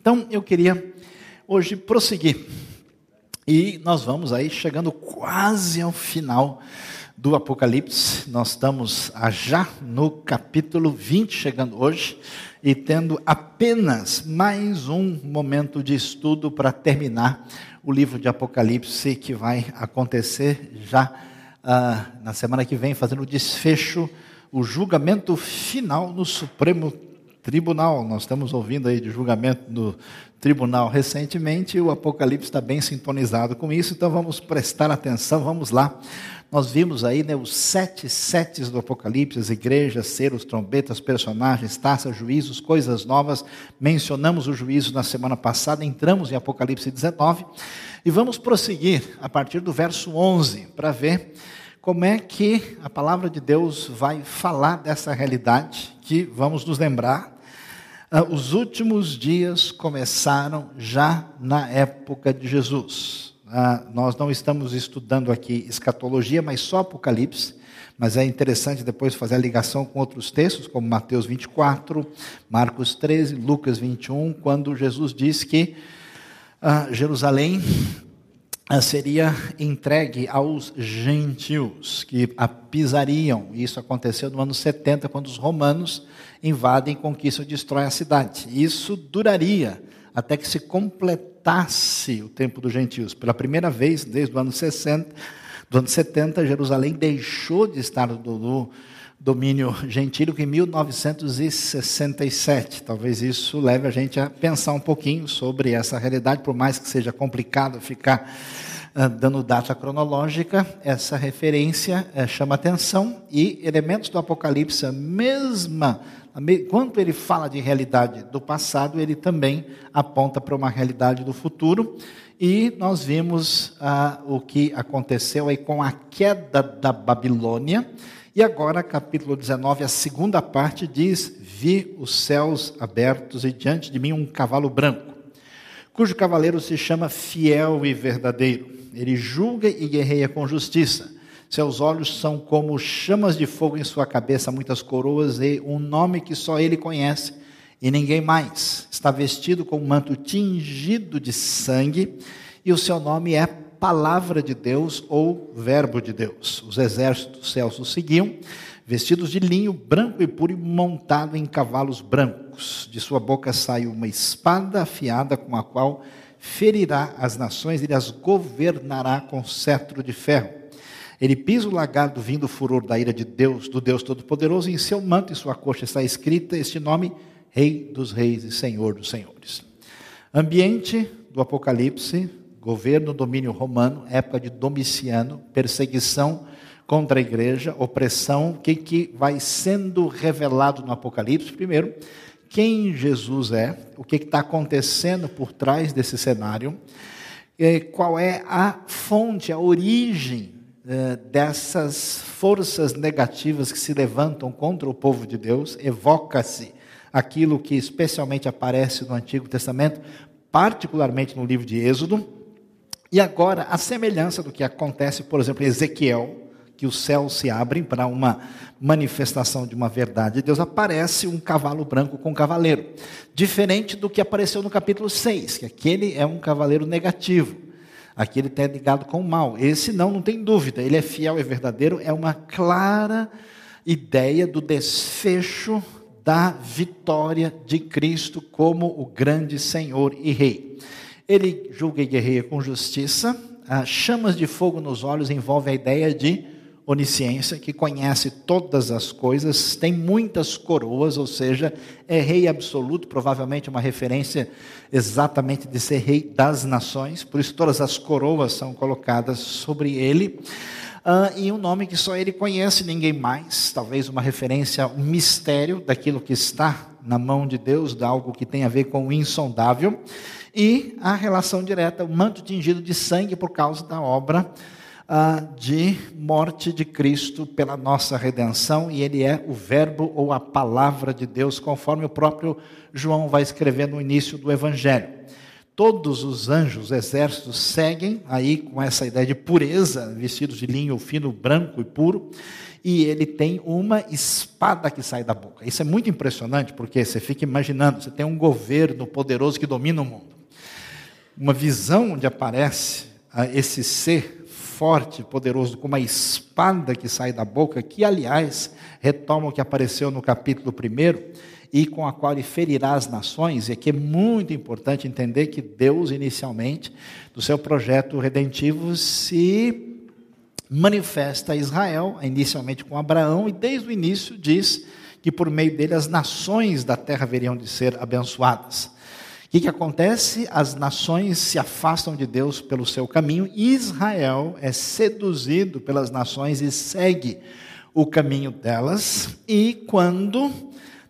Então eu queria hoje prosseguir, e nós vamos aí chegando quase ao final do Apocalipse. Nós estamos já no capítulo 20 chegando hoje, e tendo apenas mais um momento de estudo para terminar o livro de Apocalipse, que vai acontecer já na semana que vem, fazendo o desfecho, o julgamento final no Supremo Tribunal. Nós estamos ouvindo aí de julgamento no tribunal recentemente, e o Apocalipse está bem sintonizado com isso, então vamos prestar atenção, vamos lá. Nós vimos aí, né, os 7 setes do Apocalipse: as igrejas, selos, trombetas, personagens, taças, juízos, coisas novas. Mencionamos o juízo na semana passada, entramos em Apocalipse 19, e vamos prosseguir a partir do verso 11, para ver como é que a palavra de Deus vai falar dessa realidade que, vamos nos lembrar, os últimos dias começaram já na época de Jesus. Nós não estamos estudando aqui escatologia, mas só Apocalipse, mas é interessante depois fazer a ligação com outros textos, como Mateus 24, Marcos 13, Lucas 21, quando Jesus diz que Jerusalém seria entregue aos gentios, que a pisariam. Isso aconteceu no ano 70, quando os romanos invadem, conquistam e destroem a cidade. Isso duraria até que se completasse o tempo dos gentios. Pela primeira vez, desde o ano 60, do ano 70, Jerusalém deixou de estar no domínio gentílico em 1967. Talvez isso leve a gente a pensar um pouquinho sobre essa realidade, por mais que seja complicado ficar dando data cronológica. Essa referência chama atenção, e elementos do Apocalipse, quando ele fala de realidade do passado, ele também aponta para uma realidade do futuro. E nós vimos o que aconteceu aí com a queda da Babilônia. E agora, capítulo 19, a segunda parte diz: vi os céus abertos e diante de mim um cavalo branco, cujo cavaleiro se chama Fiel e Verdadeiro. Ele julga e guerreia com justiça. Seus olhos são como chamas de fogo, em sua cabeça muitas coroas e um nome que só ele conhece e ninguém mais. Está vestido com um manto tingido de sangue, e o seu nome é Palavra de Deus, ou Verbo de Deus. Os exércitos dos céus o seguiam, vestidos de linho branco e puro, e montado em cavalos brancos. De sua boca sai uma espada afiada, com a qual ferirá as nações, e as governará com cetro de ferro. Ele pisa o lagarto, vindo o furor da ira de Deus, do Deus Todo-Poderoso, e em seu manto e sua coxa está escrita este nome: Rei dos Reis e Senhor dos Senhores. Ambiente do Apocalipse: governo, domínio romano, época de Domiciano, perseguição contra a igreja, opressão. O que vai sendo revelado no Apocalipse? Primeiro, quem Jesus é, o que está acontecendo por trás desse cenário, qual é a fonte, a origem dessas forças negativas que se levantam contra o povo de Deus. Evoca-se aquilo que especialmente aparece no Antigo Testamento, particularmente no livro de Êxodo. E agora, a semelhança do que acontece, por exemplo, em Ezequiel, que os céus se abrem para uma manifestação de uma verdade de Deus, aparece um cavalo branco com um cavaleiro. Diferente do que apareceu no capítulo 6, que aquele é um cavaleiro negativo. Aqui ele está ligado com o mal. Esse não tem dúvida, ele é fiel e verdadeiro. É uma clara ideia do desfecho da vitória de Cristo como o grande Senhor e Rei. Ele julga e guerreia com justiça. Chamas de fogo nos olhos envolve a ideia de onisciência, que conhece todas as coisas. Tem muitas coroas, ou seja, é rei absoluto, provavelmente uma referência exatamente de ser rei das nações, por isso todas as coroas são colocadas sobre ele. E um nome que só ele conhece, ninguém mais. Talvez uma referência, um mistério daquilo que está na mão de Deus, de algo que tem a ver com o insondável. E a relação direta, o manto tingido de sangue, por causa da obra de morte de Cristo pela nossa redenção. E ele é o verbo, ou a palavra de Deus, conforme o próprio João vai escrever no início do Evangelho. Todos os anjos, exércitos, seguem aí com essa ideia de pureza, vestidos de linho fino, branco e puro, e ele tem uma espada que sai da boca. Isso é muito impressionante, porque você fica imaginando, você tem um governo poderoso que domina o mundo. Uma visão onde aparece esse ser forte, poderoso, com uma espada que sai da boca, que, aliás, retoma o que apareceu no capítulo 1, e com a qual ele ferirá as nações. E aqui é muito importante entender que Deus, inicialmente, do seu projeto redentivo, se manifesta a Israel, inicialmente com Abraão, e desde o início diz que por meio dele as nações da terra veriam de ser abençoadas. O que acontece? As nações se afastam de Deus pelo seu caminho, Israel é seduzido pelas nações e segue o caminho delas, e quando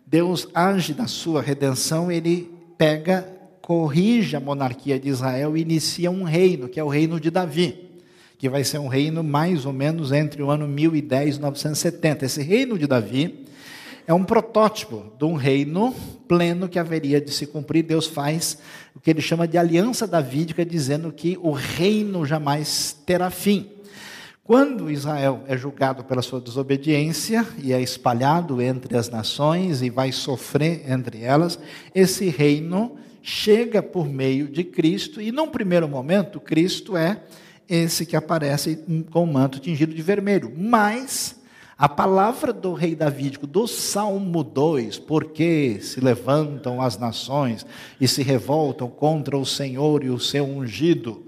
Deus age na sua redenção, ele pega, corrige a monarquia de Israel e inicia um reino, que é o reino de Davi, que vai ser um reino mais ou menos entre o ano 1010 e 970. Esse reino de Davi é um protótipo de um reino pleno que haveria de se cumprir. Deus faz o que ele chama de aliança davídica, dizendo que o reino jamais terá fim. Quando Israel é julgado pela sua desobediência e é espalhado entre as nações e vai sofrer entre elas, esse reino chega por meio de Cristo, e num primeiro momento Cristo é esse que aparece com o manto tingido de vermelho, mas a palavra do rei davídico, do Salmo 2, porque se levantam as nações e se revoltam contra o Senhor e o seu ungido,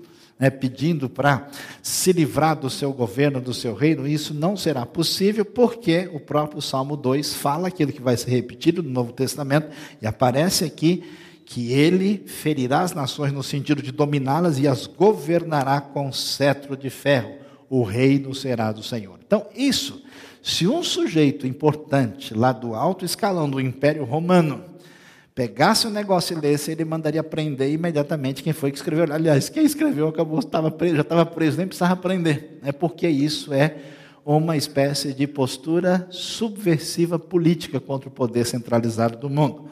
pedindo para se livrar do seu governo, do seu reino, isso não será possível, porque o próprio Salmo 2 fala aquilo que vai ser repetido no Novo Testamento, e aparece aqui que ele ferirá as nações no sentido de dominá-las e as governará com cetro de ferro, o reino será do Senhor. Então isso, se um sujeito importante lá do alto escalão do Império Romano pegasse o negócio e lesse, ele mandaria prender imediatamente quem foi que escreveu. Aliás, quem escreveu acabou, estava preso, já estava preso, nem precisava prender. É porque isso é uma espécie de postura subversiva política contra o poder centralizado do mundo.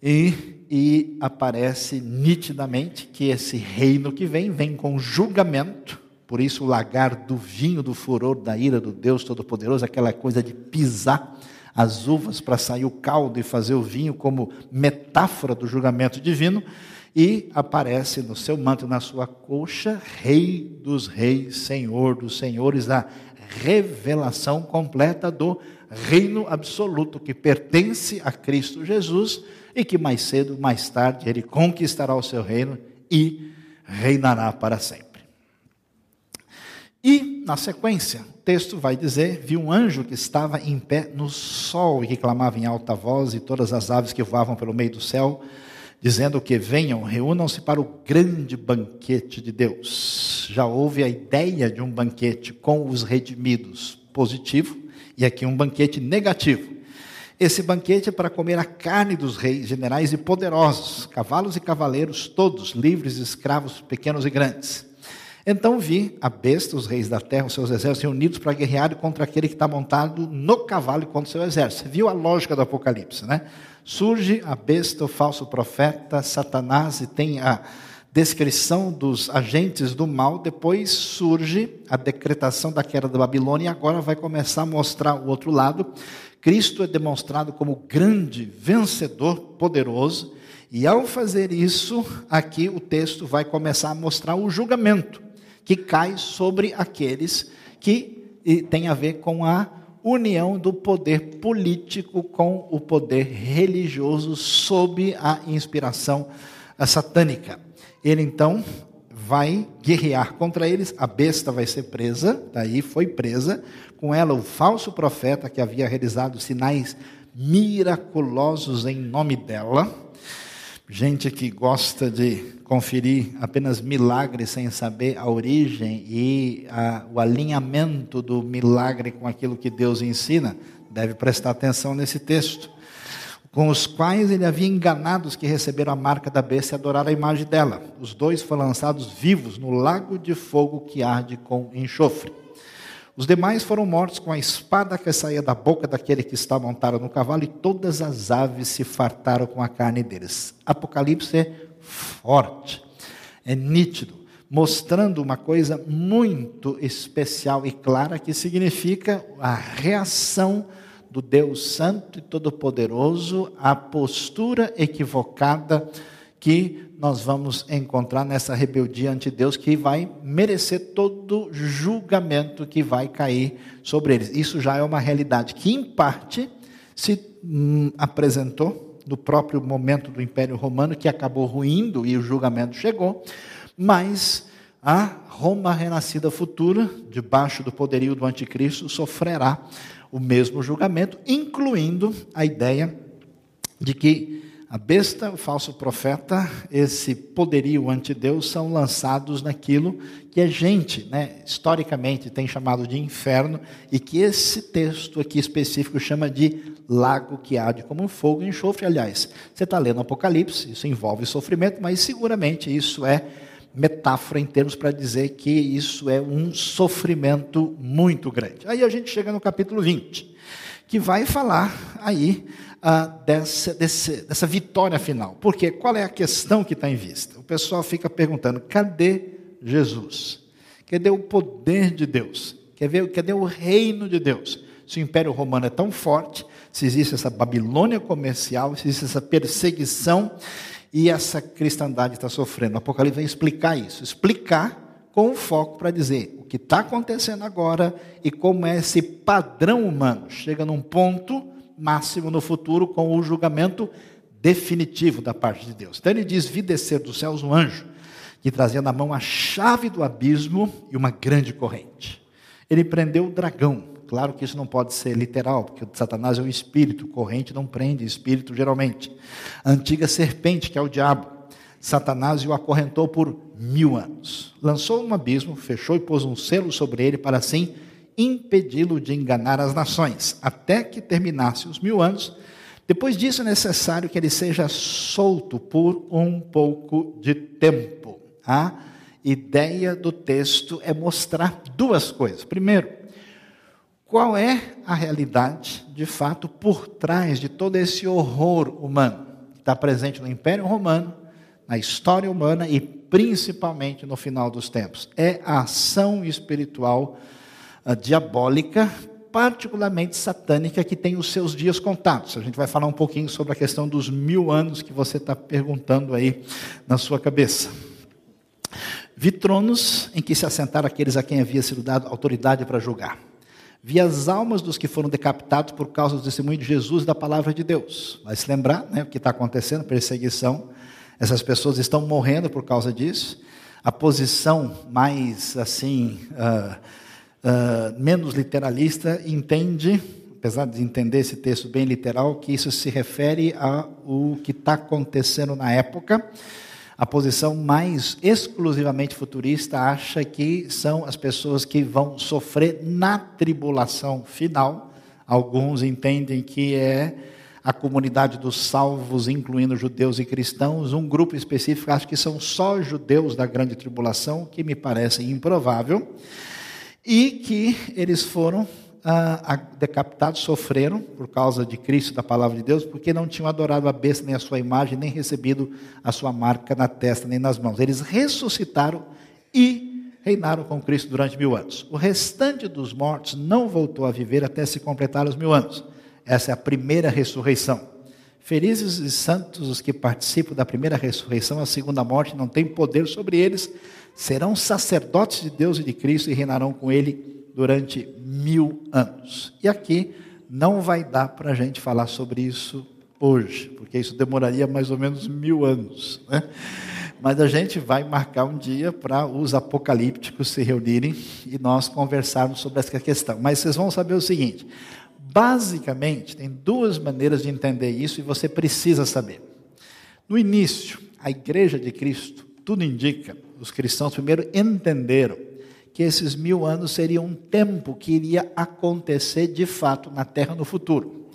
E aparece nitidamente que esse reino que vem com julgamento. Por isso o lagar do vinho, do furor, da ira do Deus Todo-Poderoso, aquela coisa de pisar as uvas para sair o caldo e fazer o vinho como metáfora do julgamento divino, e aparece no seu manto e na sua coxa, Rei dos Reis, Senhor dos Senhores, a revelação completa do reino absoluto que pertence a Cristo Jesus, e que mais cedo, mais tarde, ele conquistará o seu reino e reinará para sempre. E, na sequência, o texto vai dizer, vi um anjo que estava em pé no sol e que clamava em alta voz, e todas as aves que voavam pelo meio do céu, dizendo que venham, reúnam-se para o grande banquete de Deus. Já houve a ideia de um banquete com os redimidos positivo, e aqui um banquete negativo. Esse banquete é para comer a carne dos reis, generais e poderosos, cavalos e cavaleiros, todos, livres, escravos, pequenos e grandes. Então vi a besta, os reis da terra, os seus exércitos reunidos para guerrear contra aquele que está montado no cavalo e contra o seu exército. Você viu a lógica do Apocalipse, né? Surge a besta, o falso profeta, Satanás, e tem a descrição dos agentes do mal. Depois surge a decretação da queda da Babilônia, e agora vai começar a mostrar o outro lado. Cristo é demonstrado como grande vencedor, poderoso, e ao fazer isso, aqui o texto vai começar a mostrar o julgamento que cai sobre aqueles que tem a ver com a união do poder político com o poder religioso sob a inspiração satânica. Ele então vai guerrear contra eles, a besta vai ser presa, daí foi presa, com ela o falso profeta que havia realizado sinais miraculosos em nome dela. Gente que gosta de conferir apenas milagres sem saber a origem e o alinhamento do milagre com aquilo que Deus ensina, deve prestar atenção nesse texto. Com os quais ele havia enganado os que receberam a marca da besta e adoraram a imagem dela. Os dois foram lançados vivos no lago de fogo que arde com enxofre. Os demais foram mortos com a espada que saía da boca daquele que está montado no cavalo, e todas as aves se fartaram com a carne deles. Apocalipse é forte, é nítido, mostrando uma coisa muito especial e clara, que significa a reação do Deus Santo e Todo-Poderoso à postura equivocada que nós vamos encontrar nessa rebeldia ante Deus, que vai merecer todo julgamento que vai cair sobre eles. Isso já é uma realidade que, em parte, se apresentou no próprio momento do Império Romano, que acabou ruindo e o julgamento chegou. Mas a Roma renascida futura, debaixo do poderio do anticristo, sofrerá o mesmo julgamento, incluindo a ideia de que a besta, o falso profeta, esse poderio antideus são lançados naquilo que a gente, historicamente tem chamado de inferno, e que esse texto aqui específico chama de lago que arde como um fogo e enxofre. Aliás, você está lendo Apocalipse, isso envolve sofrimento, mas seguramente isso é metáfora em termos para dizer que isso é um sofrimento muito grande. Aí a gente chega no capítulo 20, que vai falar aí dessa vitória final. Porque qual é a questão que está em vista? O pessoal fica perguntando, cadê Jesus? Cadê o poder de Deus? Cadê o reino de Deus? Se o Império Romano é tão forte, se existe essa Babilônia comercial, se existe essa perseguição, e essa cristandade está sofrendo. O Apocalipse vem explicar isso. Explicar com um foco para dizer o que está acontecendo agora e como é esse padrão humano. Chega num ponto máximo no futuro com o julgamento definitivo da parte de Deus. Então ele diz, vi descer dos céus um anjo, que trazia na mão a chave do abismo e uma grande corrente. Ele prendeu o dragão. Claro que isso não pode ser literal, porque Satanás é um espírito, corrente não prende espírito geralmente. A antiga serpente, que é o diabo, Satanás o acorrentou por 1000 anos. Lançou um abismo, fechou e pôs um selo sobre ele para assim impedi-lo de enganar as nações, até que terminasse os 1000 anos. Depois disso é necessário que ele seja solto por um pouco de tempo. A ideia do texto é mostrar duas coisas. Primeiro, qual é a realidade, de fato, por trás de todo esse horror humano que está presente no Império Romano, na história humana e principalmente no final dos tempos? É a ação espiritual diabólica, particularmente satânica, que tem os seus dias contados. A gente vai falar um pouquinho sobre a questão dos 1000 anos que você está perguntando aí na sua cabeça. Vi tronos em que se assentaram aqueles a quem havia sido dado autoridade para julgar. Vi as almas dos que foram decapitados por causa do testemunho de Jesus e da palavra de Deus. Vai se lembrar, o que está acontecendo, perseguição. Essas pessoas estão morrendo por causa disso. A posição mais, menos literalista entende, apesar de entender esse texto bem literal, que isso se refere ao que está acontecendo na época. A posição mais exclusivamente futurista acha que são as pessoas que vão sofrer na tribulação final. Alguns entendem que é a comunidade dos salvos, incluindo judeus e cristãos. Um grupo específico acha que são só judeus da grande tribulação, que me parece improvável. E que eles foram decapitados, sofreram por causa de Cristo, da palavra de Deus, porque não tinham adorado a besta, nem a sua imagem, nem recebido a sua marca na testa, nem nas mãos. Eles ressuscitaram e reinaram com Cristo durante 1000 anos. O restante dos mortos não voltou a viver até se completar os 1000 anos. Essa é a primeira ressurreição. Felizes e santos os que participam da primeira ressurreição, a segunda morte não tem poder sobre eles, serão sacerdotes de Deus e de Cristo e reinarão com ele durante 1000 anos. E aqui não vai dar para a gente falar sobre isso hoje, porque isso demoraria mais ou menos 1000 anos. Mas a gente vai marcar um dia para os apocalípticos se reunirem e nós conversarmos sobre essa questão. Mas vocês vão saber o seguinte, basicamente tem duas maneiras de entender isso e você precisa saber. No início, a igreja de Cristo, tudo indica, os cristãos primeiro entenderam que esses 1000 anos seriam um tempo que iria acontecer de fato na Terra no futuro.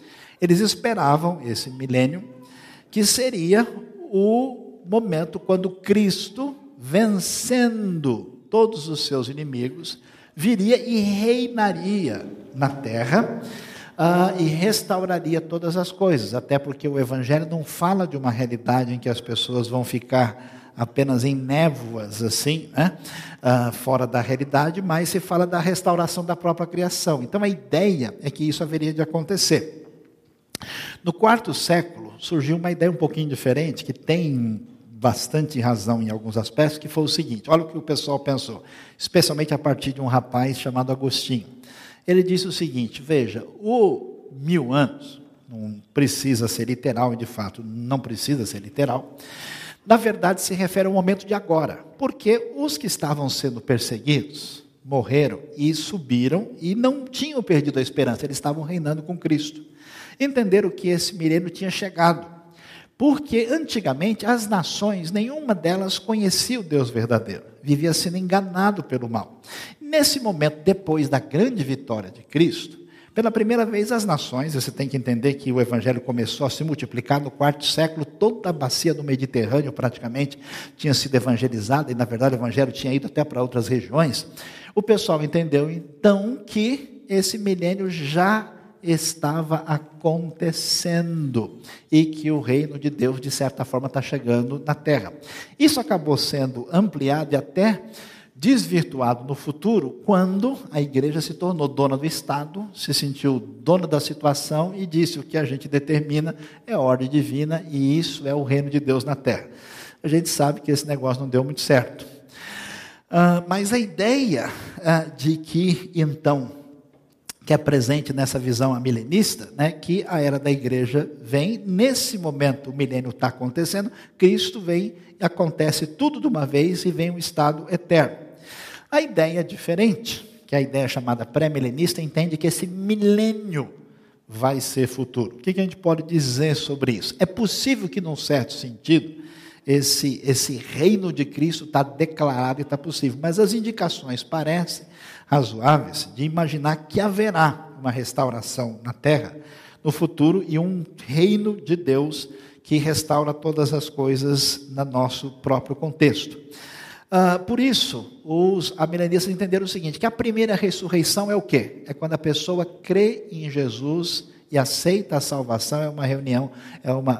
Eles esperavam esse milênio, que seria o momento quando Cristo, vencendo todos os seus inimigos, viria e reinaria na Terra, e restauraria todas as coisas, até porque o Evangelho não fala de uma realidade em que as pessoas vão ficar apenas em névoas, assim, né? Fora da realidade, mas se fala da restauração da própria criação. Então a ideia é que isso haveria de acontecer. No quarto século surgiu uma ideia um pouquinho diferente, que tem bastante razão em alguns aspectos, que foi o seguinte, olha o que o pessoal pensou, especialmente a partir de um rapaz chamado Agostinho. Ele disse o seguinte, veja, o 1000 anos, não precisa ser literal, e de fato não precisa ser literal, na verdade se refere ao momento de agora, porque os que estavam sendo perseguidos morreram e subiram e não tinham perdido a esperança, eles estavam reinando com Cristo. Entenderam que esse milênio tinha chegado, porque antigamente as nações, nenhuma delas conhecia o Deus verdadeiro, vivia sendo enganado pelo mal. Nesse momento, depois da grande vitória de Cristo, pela primeira vez as nações, você tem que entender que o Evangelho começou a se multiplicar no quarto século, toda a bacia do Mediterrâneo praticamente tinha sido evangelizada, e na verdade o Evangelho tinha ido até para outras regiões. O pessoal entendeu então que esse milênio já estava acontecendo e que o reino de Deus, de certa forma, está chegando na terra. Isso acabou sendo ampliado e até desvirtuado no futuro, quando a igreja se tornou dona do Estado, se sentiu dona da situação e disse: o que a gente determina é ordem divina e isso é o reino de Deus na terra. A gente sabe que esse negócio não deu muito certo. Mas a ideia de que, então, que é presente nessa visão amilenista, né, que a era da igreja vem, nesse momento o milênio está acontecendo, Cristo vem, acontece tudo de uma vez e vem um estado eterno. A ideia é diferente, que a ideia chamada pré-milenista entende que esse milênio vai ser futuro. O que a gente pode dizer sobre isso? É possível que, num certo sentido, esse reino de Cristo está declarado e está possível, mas as indicações parecem razoáveis de imaginar que haverá uma restauração na terra no futuro e um reino de Deus que restaura todas as coisas no nosso próprio contexto. Por isso, os amilenistas entenderam o seguinte, que a primeira ressurreição é o quê? É quando a pessoa crê em Jesus e aceita a salvação, é uma reunião,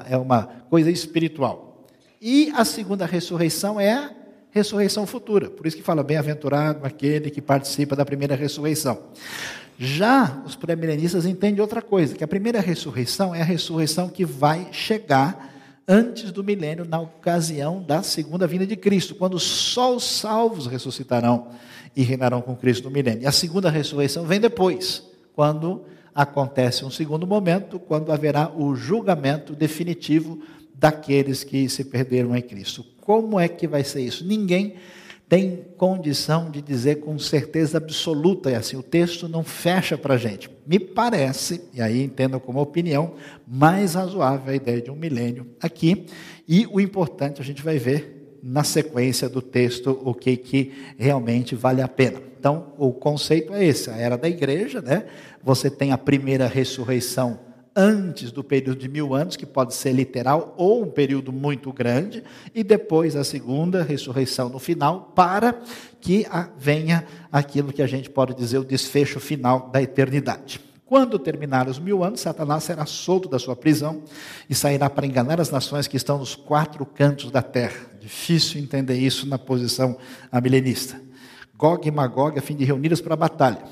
é uma coisa espiritual. E a segunda ressurreição é a ressurreição futura. Por isso que fala, bem-aventurado aquele que participa da primeira ressurreição. Já os pré-milenistas entendem outra coisa, que a primeira ressurreição é a ressurreição que vai chegar antes do milênio, na ocasião da segunda vinda de Cristo, quando só os salvos ressuscitarão e reinarão com Cristo no milênio. E a segunda ressurreição vem depois, quando acontece um segundo momento, quando haverá o julgamento definitivo daqueles que se perderam em Cristo. Como é que vai ser isso? Ninguém tem condição de dizer com certeza absoluta, é assim, o texto não fecha para a gente. Me parece, e aí entendam como opinião, mais razoável a ideia de um milênio aqui, e o importante a gente vai ver na sequência do texto o que realmente vale a pena. Então, o conceito é esse, a era da igreja, né? Você tem a primeira ressurreição antes do período de 1000 anos, que pode ser literal ou um período muito grande, e depois a segunda ressurreição no final, para que venha aquilo que a gente pode dizer o desfecho final da eternidade. Quando terminar os 1000 anos, Satanás será solto da sua prisão e sairá para enganar as nações que estão nos 4 cantos da terra. Difícil entender isso na posição amilenista. Gog e Magog, a fim de reuni-los para a batalha.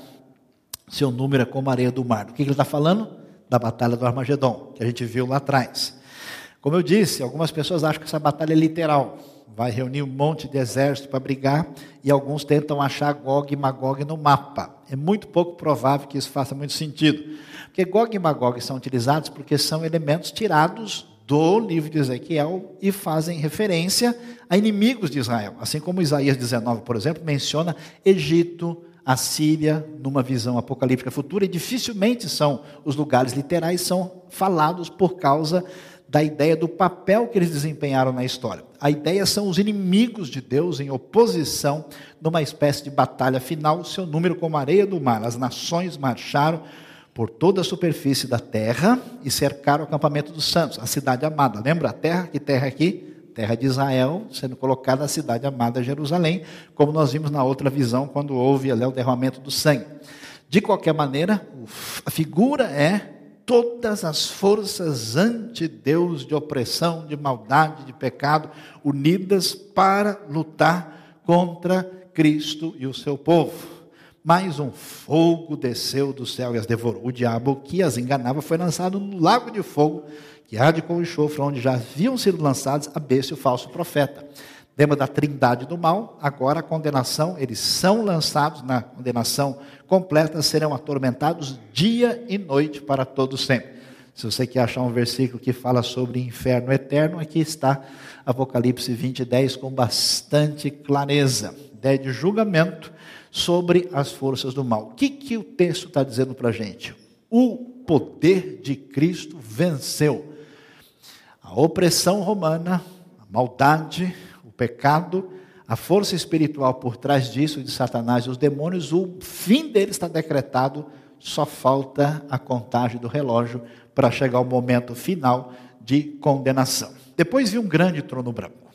Seu número é como a areia do mar. O que ele está falando? Da batalha do Armagedon, que a gente viu lá atrás. Como eu disse, algumas pessoas acham que essa batalha é literal, vai reunir um monte de exército para brigar, e alguns tentam achar Gog e Magog no mapa. É muito pouco provável que isso faça muito sentido, porque Gog e Magog são utilizados porque são elementos tirados do livro de Ezequiel e fazem referência a inimigos de Israel, assim como Isaías 19, por exemplo, menciona Egito, a Síria, numa visão apocalíptica futura, e dificilmente são os lugares literais, são falados por causa da ideia do papel que eles desempenharam na história. A ideia são os inimigos de Deus em oposição, numa espécie de batalha final, seu número como a areia do mar. As nações marcharam por toda a superfície da terra e cercaram o acampamento dos santos, a cidade amada. Lembra a terra? Que terra é aqui? Terra de Israel, sendo colocada a cidade amada Jerusalém, como nós vimos na outra visão, quando houve ali o derramamento do sangue. De qualquer maneira, a figura é todas as forças ante Deus de opressão, de maldade, de pecado, unidas para lutar contra Cristo e o seu povo. Mas um fogo desceu do céu e as devorou. O diabo que as enganava foi lançado no lago de fogo, que arde com o enxofre, onde já haviam sido lançados a besta e o falso profeta. Lembra da trindade do mal? Agora a condenação, eles são lançados na condenação completa, serão atormentados dia e noite para todo sempre. Se você quer achar um versículo que fala sobre inferno eterno, aqui está Apocalipse 20:10 com bastante clareza. Ideia de julgamento sobre as forças do mal. O que o texto está dizendo para a gente? O poder de Cristo venceu a opressão romana, a maldade, pecado, a força espiritual por trás disso, de Satanás e os demônios, o fim deles está decretado, só falta a contagem do relógio para chegar ao momento final de condenação. Depois vi um grande trono branco,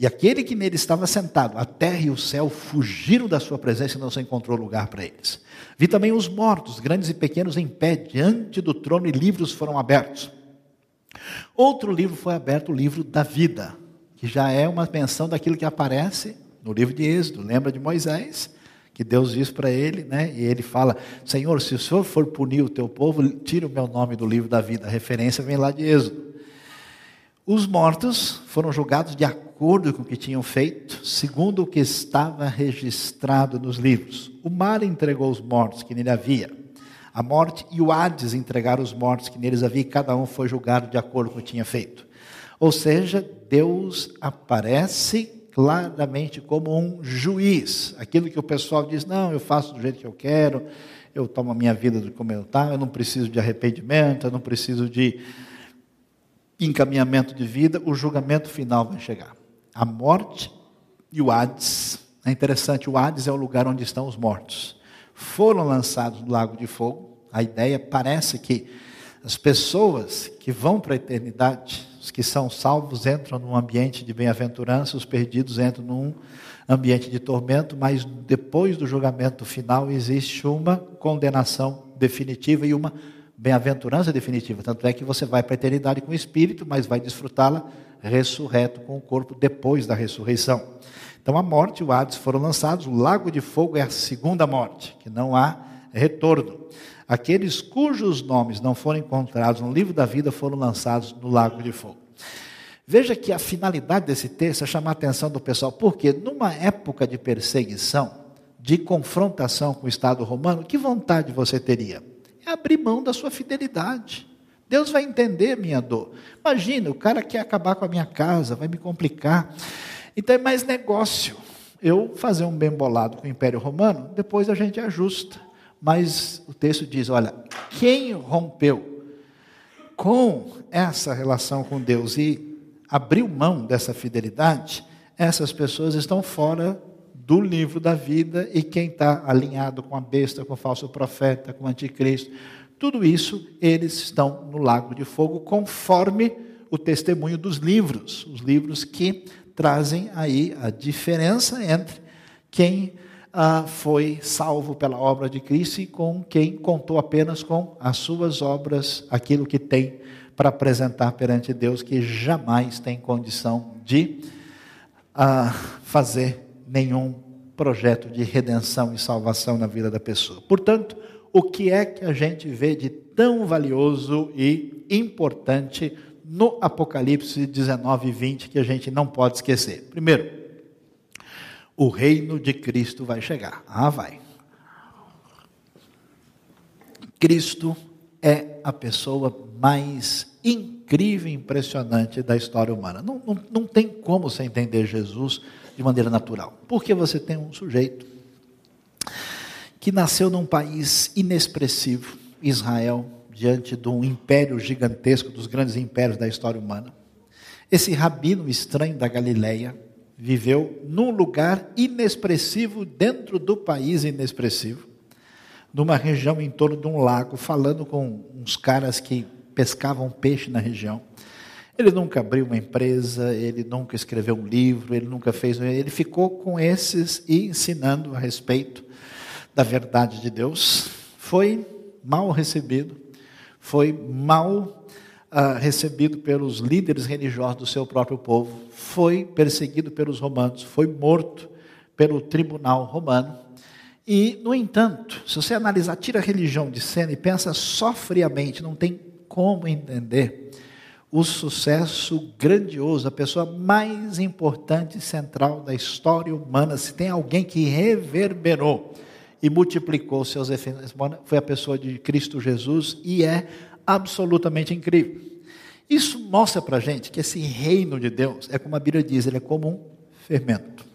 e aquele que nele estava sentado, a terra e o céu fugiram da sua presença e não se encontrou lugar para eles. Vi também os mortos, grandes e pequenos, em pé diante do trono, e livros foram abertos. Outro livro foi aberto, o livro da vida, que já é uma menção daquilo que aparece no livro de Êxodo. Lembra de Moisés, que Deus diz para ele, né? E ele fala, Senhor, se o Senhor for punir o teu povo, tira o meu nome do livro da vida. A referência vem lá de Êxodo. Os mortos foram julgados de acordo com o que tinham feito, segundo o que estava registrado nos livros. O mar entregou os mortos que nele havia. A morte e o Hades entregaram os mortos que neles havia, e cada um foi julgado de acordo com o que tinha feito. Ou seja, Deus aparece claramente como um juiz. Aquilo que o pessoal diz, não, eu faço do jeito que eu quero, eu tomo a minha vida do como eu estava, eu não preciso de arrependimento, eu não preciso de encaminhamento de vida, o julgamento final vai chegar. A morte e o Hades. É interessante, o Hades é o lugar onde estão os mortos. Foram lançados no lago de fogo. A ideia parece que as pessoas que vão para a eternidade, os que são salvos entram num ambiente de bem-aventurança, os perdidos entram num ambiente de tormento, mas depois do julgamento final existe uma condenação definitiva e uma bem-aventurança definitiva. Tanto é que você vai para a eternidade com o espírito, mas vai desfrutá-la ressurreto com o corpo depois da ressurreição. Então a morte e o Hades foram lançados, o lago de fogo é a segunda morte, que não há retorno. Aqueles cujos nomes não foram encontrados no livro da vida foram lançados no lago de fogo. Veja que a finalidade desse texto é chamar a atenção do pessoal, porque numa época de perseguição, de confrontação com o Estado romano, que vontade você teria? É abrir mão da sua fidelidade. Deus vai entender minha dor. Imagina, o cara quer acabar com a minha casa, vai me complicar. Então é mais negócio eu fazer um bem bolado com o Império Romano, depois a gente ajusta. Mas o texto diz, olha, quem rompeu com essa relação com Deus e abriu mão dessa fidelidade, essas pessoas estão fora do livro da vida, e quem está alinhado com a besta, com o falso profeta, com o anticristo, tudo isso, eles estão no lago de fogo, conforme o testemunho dos livros, os livros que trazem aí a diferença entre quem foi salvo pela obra de Cristo e com quem contou apenas com as suas obras, aquilo que tem para apresentar perante Deus, que jamais tem condição de fazer nenhum projeto de redenção e salvação na vida da pessoa. Portanto, o que é que a gente vê de tão valioso e importante no Apocalipse 19:20 que a gente não pode esquecer? Primeiro, o reino de Cristo vai chegar. Ah, vai. Cristo é a pessoa mais incrível e impressionante da história humana. Não tem como você entender Jesus de maneira natural. Porque você tem um sujeito que nasceu num país inexpressivo, Israel, diante de um império gigantesco, dos grandes impérios da história humana. Esse rabino estranho da Galileia viveu num lugar inexpressivo, dentro do país inexpressivo, numa região em torno de um lago, falando com uns caras que pescavam peixe na região. Ele nunca abriu uma empresa, ele nunca escreveu um livro, ele nunca fez... Ele ficou com esses e ensinando a respeito da verdade de Deus, foi mal recebido, foi mal recebido pelos líderes religiosos do seu próprio povo, foi perseguido pelos romanos, foi morto pelo tribunal romano. E, no entanto, se você analisar, tira a religião de cena e pensa só friamente, não tem como entender o sucesso grandioso, a pessoa mais importante e central da história humana. Se tem alguém que reverberou e multiplicou seus efeitos, foi a pessoa de Cristo Jesus, e é absolutamente incrível. Isso mostra para a gente que esse reino de Deus, é como a Bíblia diz, ele é como um fermento.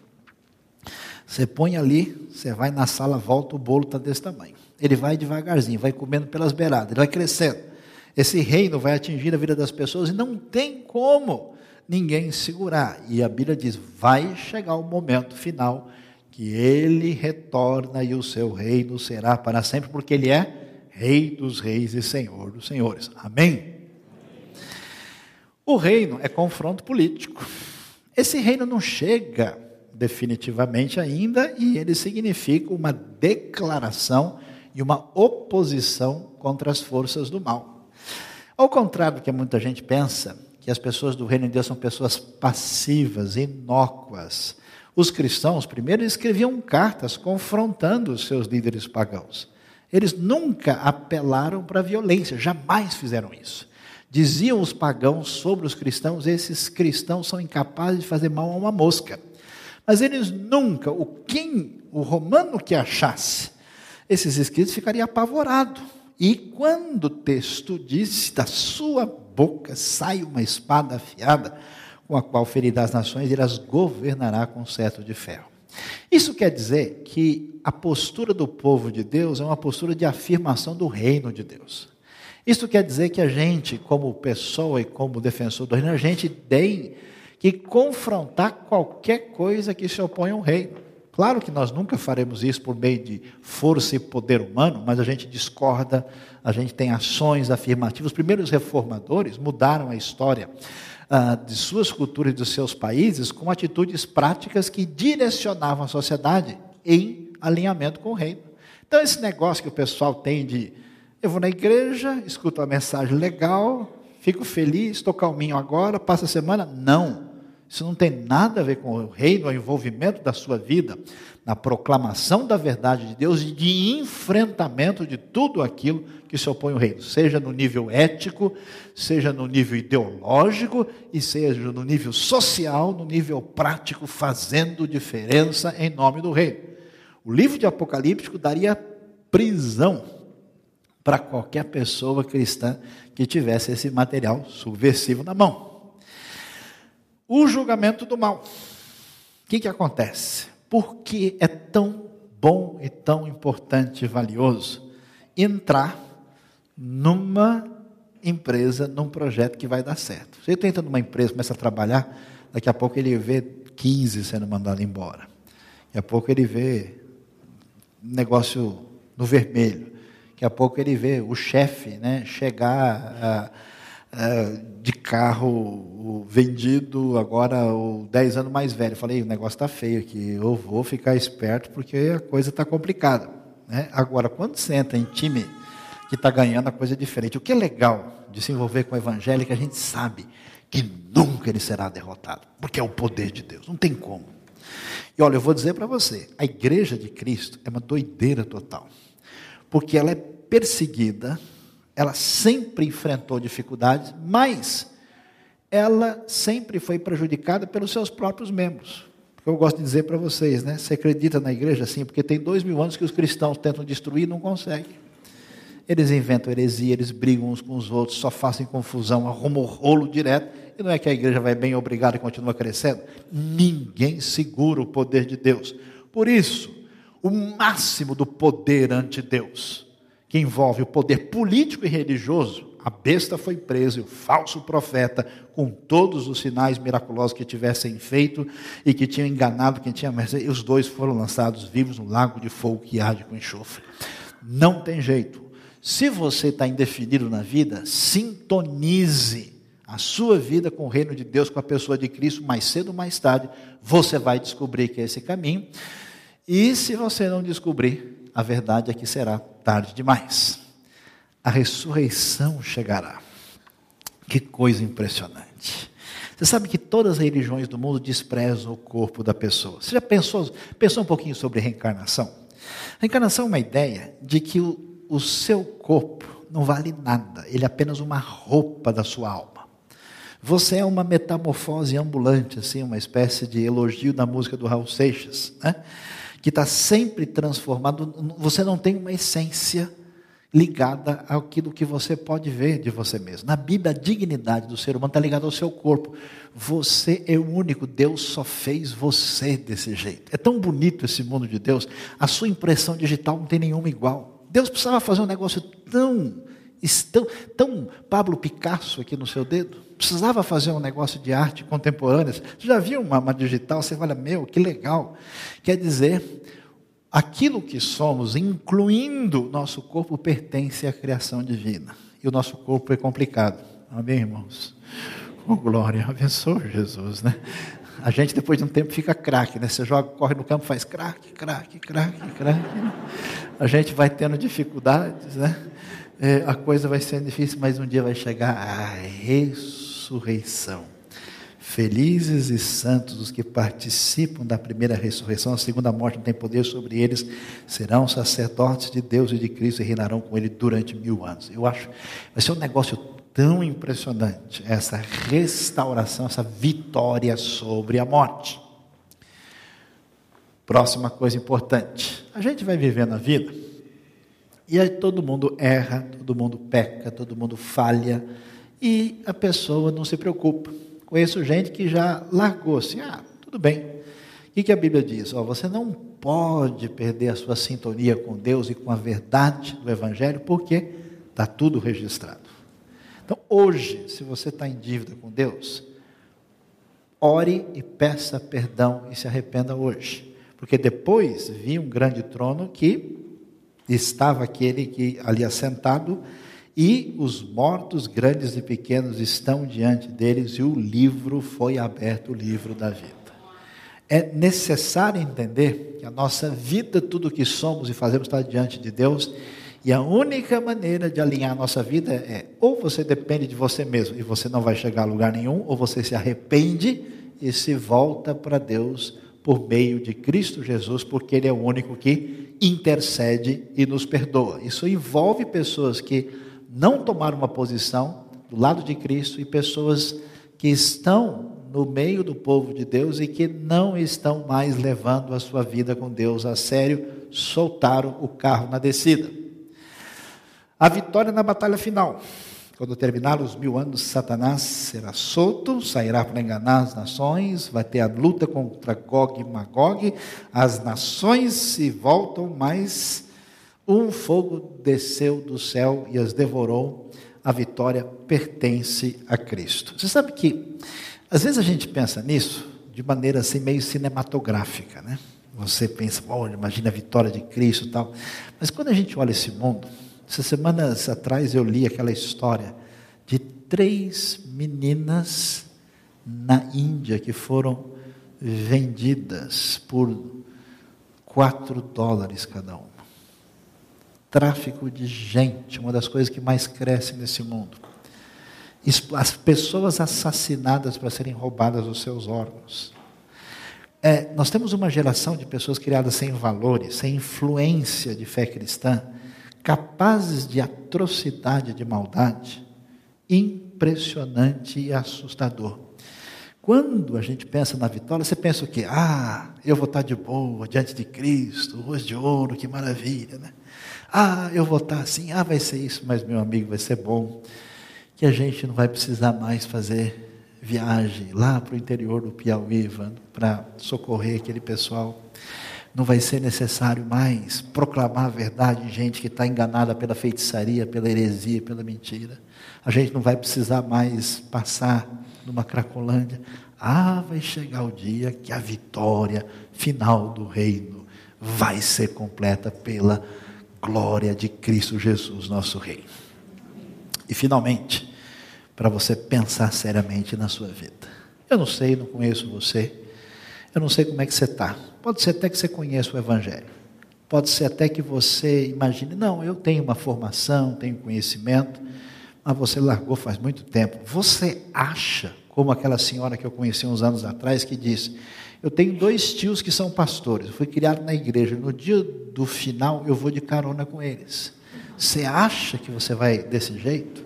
Você põe ali, você vai na sala, volta, o bolo está desse tamanho. Ele vai devagarzinho, vai comendo pelas beiradas, ele vai crescendo. Esse reino vai atingir a vida das pessoas e não tem como ninguém segurar. E a Bíblia diz, vai chegar o momento final que ele retorna e o seu reino será para sempre, porque ele é Rei dos Reis e Senhor dos Senhores. Amém? Amém. O reino é confronto político. Esse reino não chega definitivamente ainda, e ele significa uma declaração e uma oposição contra as forças do mal. Ao contrário do que muita gente pensa, que as pessoas do reino de Deus são pessoas passivas, inócuas. Os cristãos, primeiro, escreviam cartas confrontando os seus líderes pagãos. Eles nunca apelaram para a violência, jamais fizeram isso. Diziam os pagãos sobre os cristãos, esses cristãos são incapazes de fazer mal a uma mosca. Mas eles nunca, o romano que achasse esses escritos ficaria apavorado. E quando o texto diz, da sua boca sai uma espada afiada, com a qual ferirá as nações, ele as governará com cetro de ferro. Isso quer dizer que a postura do povo de Deus é uma postura de afirmação do reino de Deus. Isso quer dizer que a gente, como pessoa e como defensor do reino, a gente tem que confrontar qualquer coisa que se oponha ao reino. Claro que nós nunca faremos isso por meio de força e poder humano, mas a gente discorda, a gente tem ações afirmativas. Os primeiros reformadores mudaram a história de suas culturas e dos seus países com atitudes práticas que direcionavam a sociedade em alinhamento com o reino. Então esse negócio que o pessoal tem de, eu vou na igreja, escuto uma mensagem legal, fico feliz, estou calminho agora, passa a semana, não. Isso não tem nada a ver com o reino, o envolvimento da sua vida na proclamação da verdade de Deus e de enfrentamento de tudo aquilo que se opõe ao reino, seja no nível ético, seja no nível ideológico e seja no nível social, no nível prático, fazendo diferença em nome do reino. O livro de Apocalipse daria prisão para qualquer pessoa cristã que tivesse esse material subversivo na mão. O julgamento do mal. O que acontece? Por que é tão bom e tão importante e valioso entrar numa empresa, num projeto que vai dar certo? Você entra numa empresa, começa a trabalhar, daqui a pouco ele vê 15 sendo mandado embora. Daqui a pouco ele vê negócio no vermelho. Daqui a pouco ele vê o chefe, né, chegar de carro vendido, agora 10 anos mais velho. Falei, o negócio está feio aqui, eu vou ficar esperto porque a coisa está complicada, né? Agora, quando você entra em time que está ganhando, a coisa é diferente. O que é legal de se envolver com o evangelho é que a gente sabe que nunca ele será derrotado, porque é o poder de Deus, não tem como. E olha, eu vou dizer para você, a igreja de Cristo é uma doideira total, porque ela é perseguida, ela sempre enfrentou dificuldades, mas ela sempre foi prejudicada pelos seus próprios membros. Eu gosto de dizer para vocês, né? Você acredita na igreja assim? Porque tem 2000 anos que os cristãos tentam destruir e não conseguem. Eles inventam heresia, eles brigam uns com os outros, só fazem confusão, arrumam rolo direto. E não é que a igreja vai bem, obrigada, e continua crescendo? Ninguém segura o poder de Deus. Por isso, o máximo do poder ante Deus, que envolve o poder político e religioso, a besta foi presa, e o falso profeta, com todos os sinais miraculosos que tivessem feito, e que tinham enganado quem tinha mercê, e os dois foram lançados vivos no lago de fogo que arde com enxofre. Não tem jeito. Se você está indefinido na vida, sintonize a sua vida com o reino de Deus, com a pessoa de Cristo, mais cedo ou mais tarde, você vai descobrir que é esse caminho, e se você não descobrir, a verdade é que será tarde demais. A ressurreição chegará. Que coisa impressionante. Você sabe que todas as religiões do mundo desprezam o corpo da pessoa. Você já pensou um pouquinho sobre reencarnação? Reencarnação é uma ideia de que o seu corpo não vale nada. Ele é apenas uma roupa da sua alma. Você é uma metamorfose ambulante, assim, uma espécie de elogio da música do Raul Seixas, né? Que está sempre transformado. Você não tem uma essência ligada àquilo que você pode ver de você mesmo. Na Bíblia, a dignidade do ser humano está ligada ao seu corpo. Você é o único, Deus só fez você desse jeito. É tão bonito esse mundo de Deus, a sua impressão digital não tem nenhuma igual. Deus precisava fazer um negócio tão Pablo Picasso aqui no seu dedo, precisava fazer um negócio de arte contemporânea. Você já viu uma digital? Você fala, meu, que legal. Quer dizer, aquilo que somos, incluindo nosso corpo, pertence à criação divina. E o nosso corpo é complicado. Amém, irmãos? Oh, glória, abençoe Jesus, né? A gente depois de um tempo fica craque, né? Você joga, corre no campo, faz craque, craque, craque, craque. Né? A gente vai tendo dificuldades, né? A coisa vai sendo difícil, mas um dia vai chegar a ressurreição. Felizes e santos os que participam da primeira ressurreição, a segunda morte não tem poder sobre eles, serão sacerdotes de Deus e de Cristo e reinarão com ele durante 1000 anos. Eu acho, vai ser um negócio tão impressionante, essa restauração, essa vitória sobre a morte. Próxima coisa importante, a gente vai vivendo a vida, e aí todo mundo erra, todo mundo peca, todo mundo falha, e a pessoa não se preocupa. Conheço gente que já largou assim, tudo bem. O que a Bíblia diz? Você não pode perder a sua sintonia com Deus e com a verdade do Evangelho, porque está tudo registrado. Então, hoje, se você está em dívida com Deus, ore e peça perdão e se arrependa hoje. Porque depois vi um grande trono que estava aquele que ali assentado, e os mortos, grandes e pequenos, estão diante deles, e o livro foi aberto, o livro da vida. É necessário entender que a nossa vida, tudo o que somos e fazemos, está diante de Deus, e a única maneira de alinhar a nossa vida é, ou você depende de você mesmo, e você não vai chegar a lugar nenhum, ou você se arrepende e se volta para Deus, por meio de Cristo Jesus, porque Ele é o único que intercede e nos perdoa. Isso envolve pessoas que não tomaram uma posição do lado de Cristo e pessoas que estão no meio do povo de Deus e que não estão mais levando a sua vida com Deus a sério, soltaram o carro na descida. A vitória na batalha final. Quando terminar os 1000 anos, Satanás será solto, sairá para enganar as nações, vai ter a luta contra Gog e Magog, as nações se voltam, mas um fogo desceu do céu e as devorou. A vitória pertence a Cristo. Você sabe que, às vezes a gente pensa nisso de maneira assim meio cinematográfica, né? Você pensa, olha, imagina a vitória de Cristo e tal, mas quando a gente olha esse mundo, essas semanas atrás eu li aquela história de 3 meninas na Índia que foram vendidas por $4 cada uma. Tráfico de gente, uma das coisas que mais cresce nesse mundo. As pessoas assassinadas para serem roubadas os seus órgãos. Nós temos uma geração de pessoas criadas sem valores, sem influência de fé cristã, capazes de atrocidade, de maldade, impressionante e assustador. Quando a gente pensa na vitória, você pensa o quê? Eu vou estar de boa, diante de Cristo, rosto de ouro, que maravilha, né? Eu vou estar assim, vai ser isso, mas meu amigo, vai ser bom, que a gente não vai precisar mais fazer viagem lá para o interior do Piauí, para socorrer aquele pessoal. Não vai ser necessário mais proclamar a verdade de gente que está enganada pela feitiçaria, pela heresia, pela mentira. A gente não vai precisar mais passar numa cracolândia. Vai chegar o dia que a vitória final do reino vai ser completa pela glória de Cristo Jesus, nosso Rei. E finalmente, para você pensar seriamente na sua vida. Eu não sei, não conheço você. Eu não sei como é que você está. Pode ser até que você conheça o Evangelho. Pode ser até que você imagine, não, eu tenho uma formação, tenho conhecimento, mas você largou faz muito tempo. Você acha, como aquela senhora que eu conheci uns anos atrás, que disse, eu tenho 2 tios que são pastores, eu fui criado na igreja, no dia do final eu vou de carona com eles. Você acha que você vai desse jeito?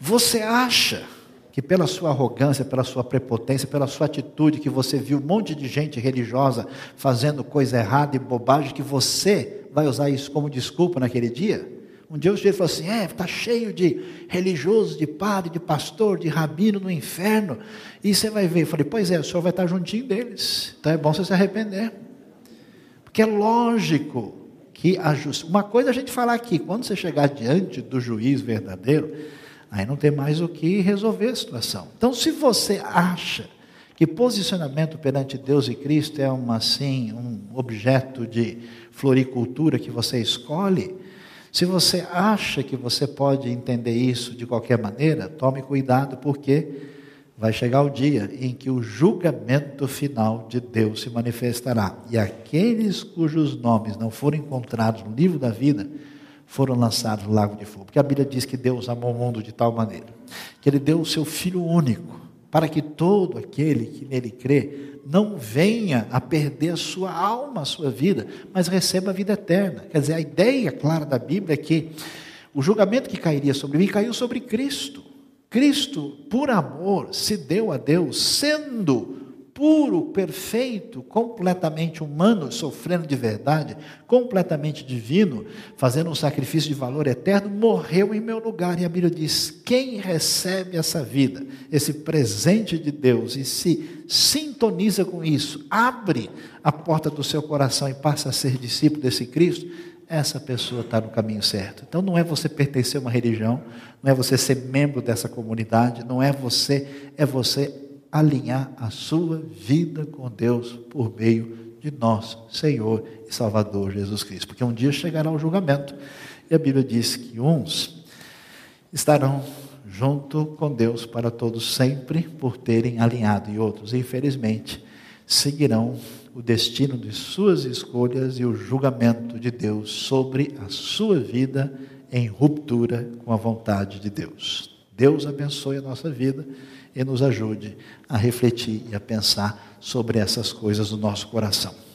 Você acha que pela sua arrogância, pela sua prepotência, pela sua atitude, que você viu um monte de gente religiosa fazendo coisa errada e bobagem, que você vai usar isso como desculpa naquele dia? Um dia o sujeito falou assim, está cheio de religioso, de padre, de pastor, de rabino no inferno, e você vai ver. Eu falei, pois é, o senhor vai estar juntinho deles, então é bom você se arrepender. Porque é lógico que a justiça... Uma coisa a gente falar aqui, quando você chegar diante do juiz verdadeiro, aí não tem mais o que resolver a situação. Então, se você acha que posicionamento perante Deus e Cristo é um objeto de floricultura que você escolhe, se você acha que você pode entender isso de qualquer maneira, tome cuidado, porque vai chegar o dia em que o julgamento final de Deus se manifestará. E aqueles cujos nomes não foram encontrados no livro da vida, foram lançados no lago de fogo. Porque a Bíblia diz que Deus amou o mundo de tal maneira, que Ele deu o seu Filho único, para que todo aquele que nele crê, não venha a perder a sua alma, a sua vida, mas receba a vida eterna. Quer dizer, a ideia clara da Bíblia é que o julgamento que cairia sobre mim, caiu sobre Cristo. Cristo, por amor, se deu a Deus, sendo puro, perfeito, completamente humano, sofrendo de verdade, completamente divino, fazendo um sacrifício de valor eterno, morreu em meu lugar. E a Bíblia diz, quem recebe essa vida, esse presente de Deus, e se sintoniza com isso, abre a porta do seu coração e passa a ser discípulo desse Cristo, essa pessoa está no caminho certo. Então não é você pertencer a uma religião, não é você ser membro dessa comunidade, não é você, é você alinhar a sua vida com Deus por meio de nosso Senhor e Salvador Jesus Cristo. Porque um dia chegará o julgamento. E a Bíblia diz que uns estarão junto com Deus para todos sempre por terem alinhado. E outros, infelizmente, seguirão o destino de suas escolhas e o julgamento de Deus sobre a sua vida em ruptura com a vontade de Deus. Deus abençoe a nossa vida e nos ajude a refletir e a pensar sobre essas coisas do nosso coração.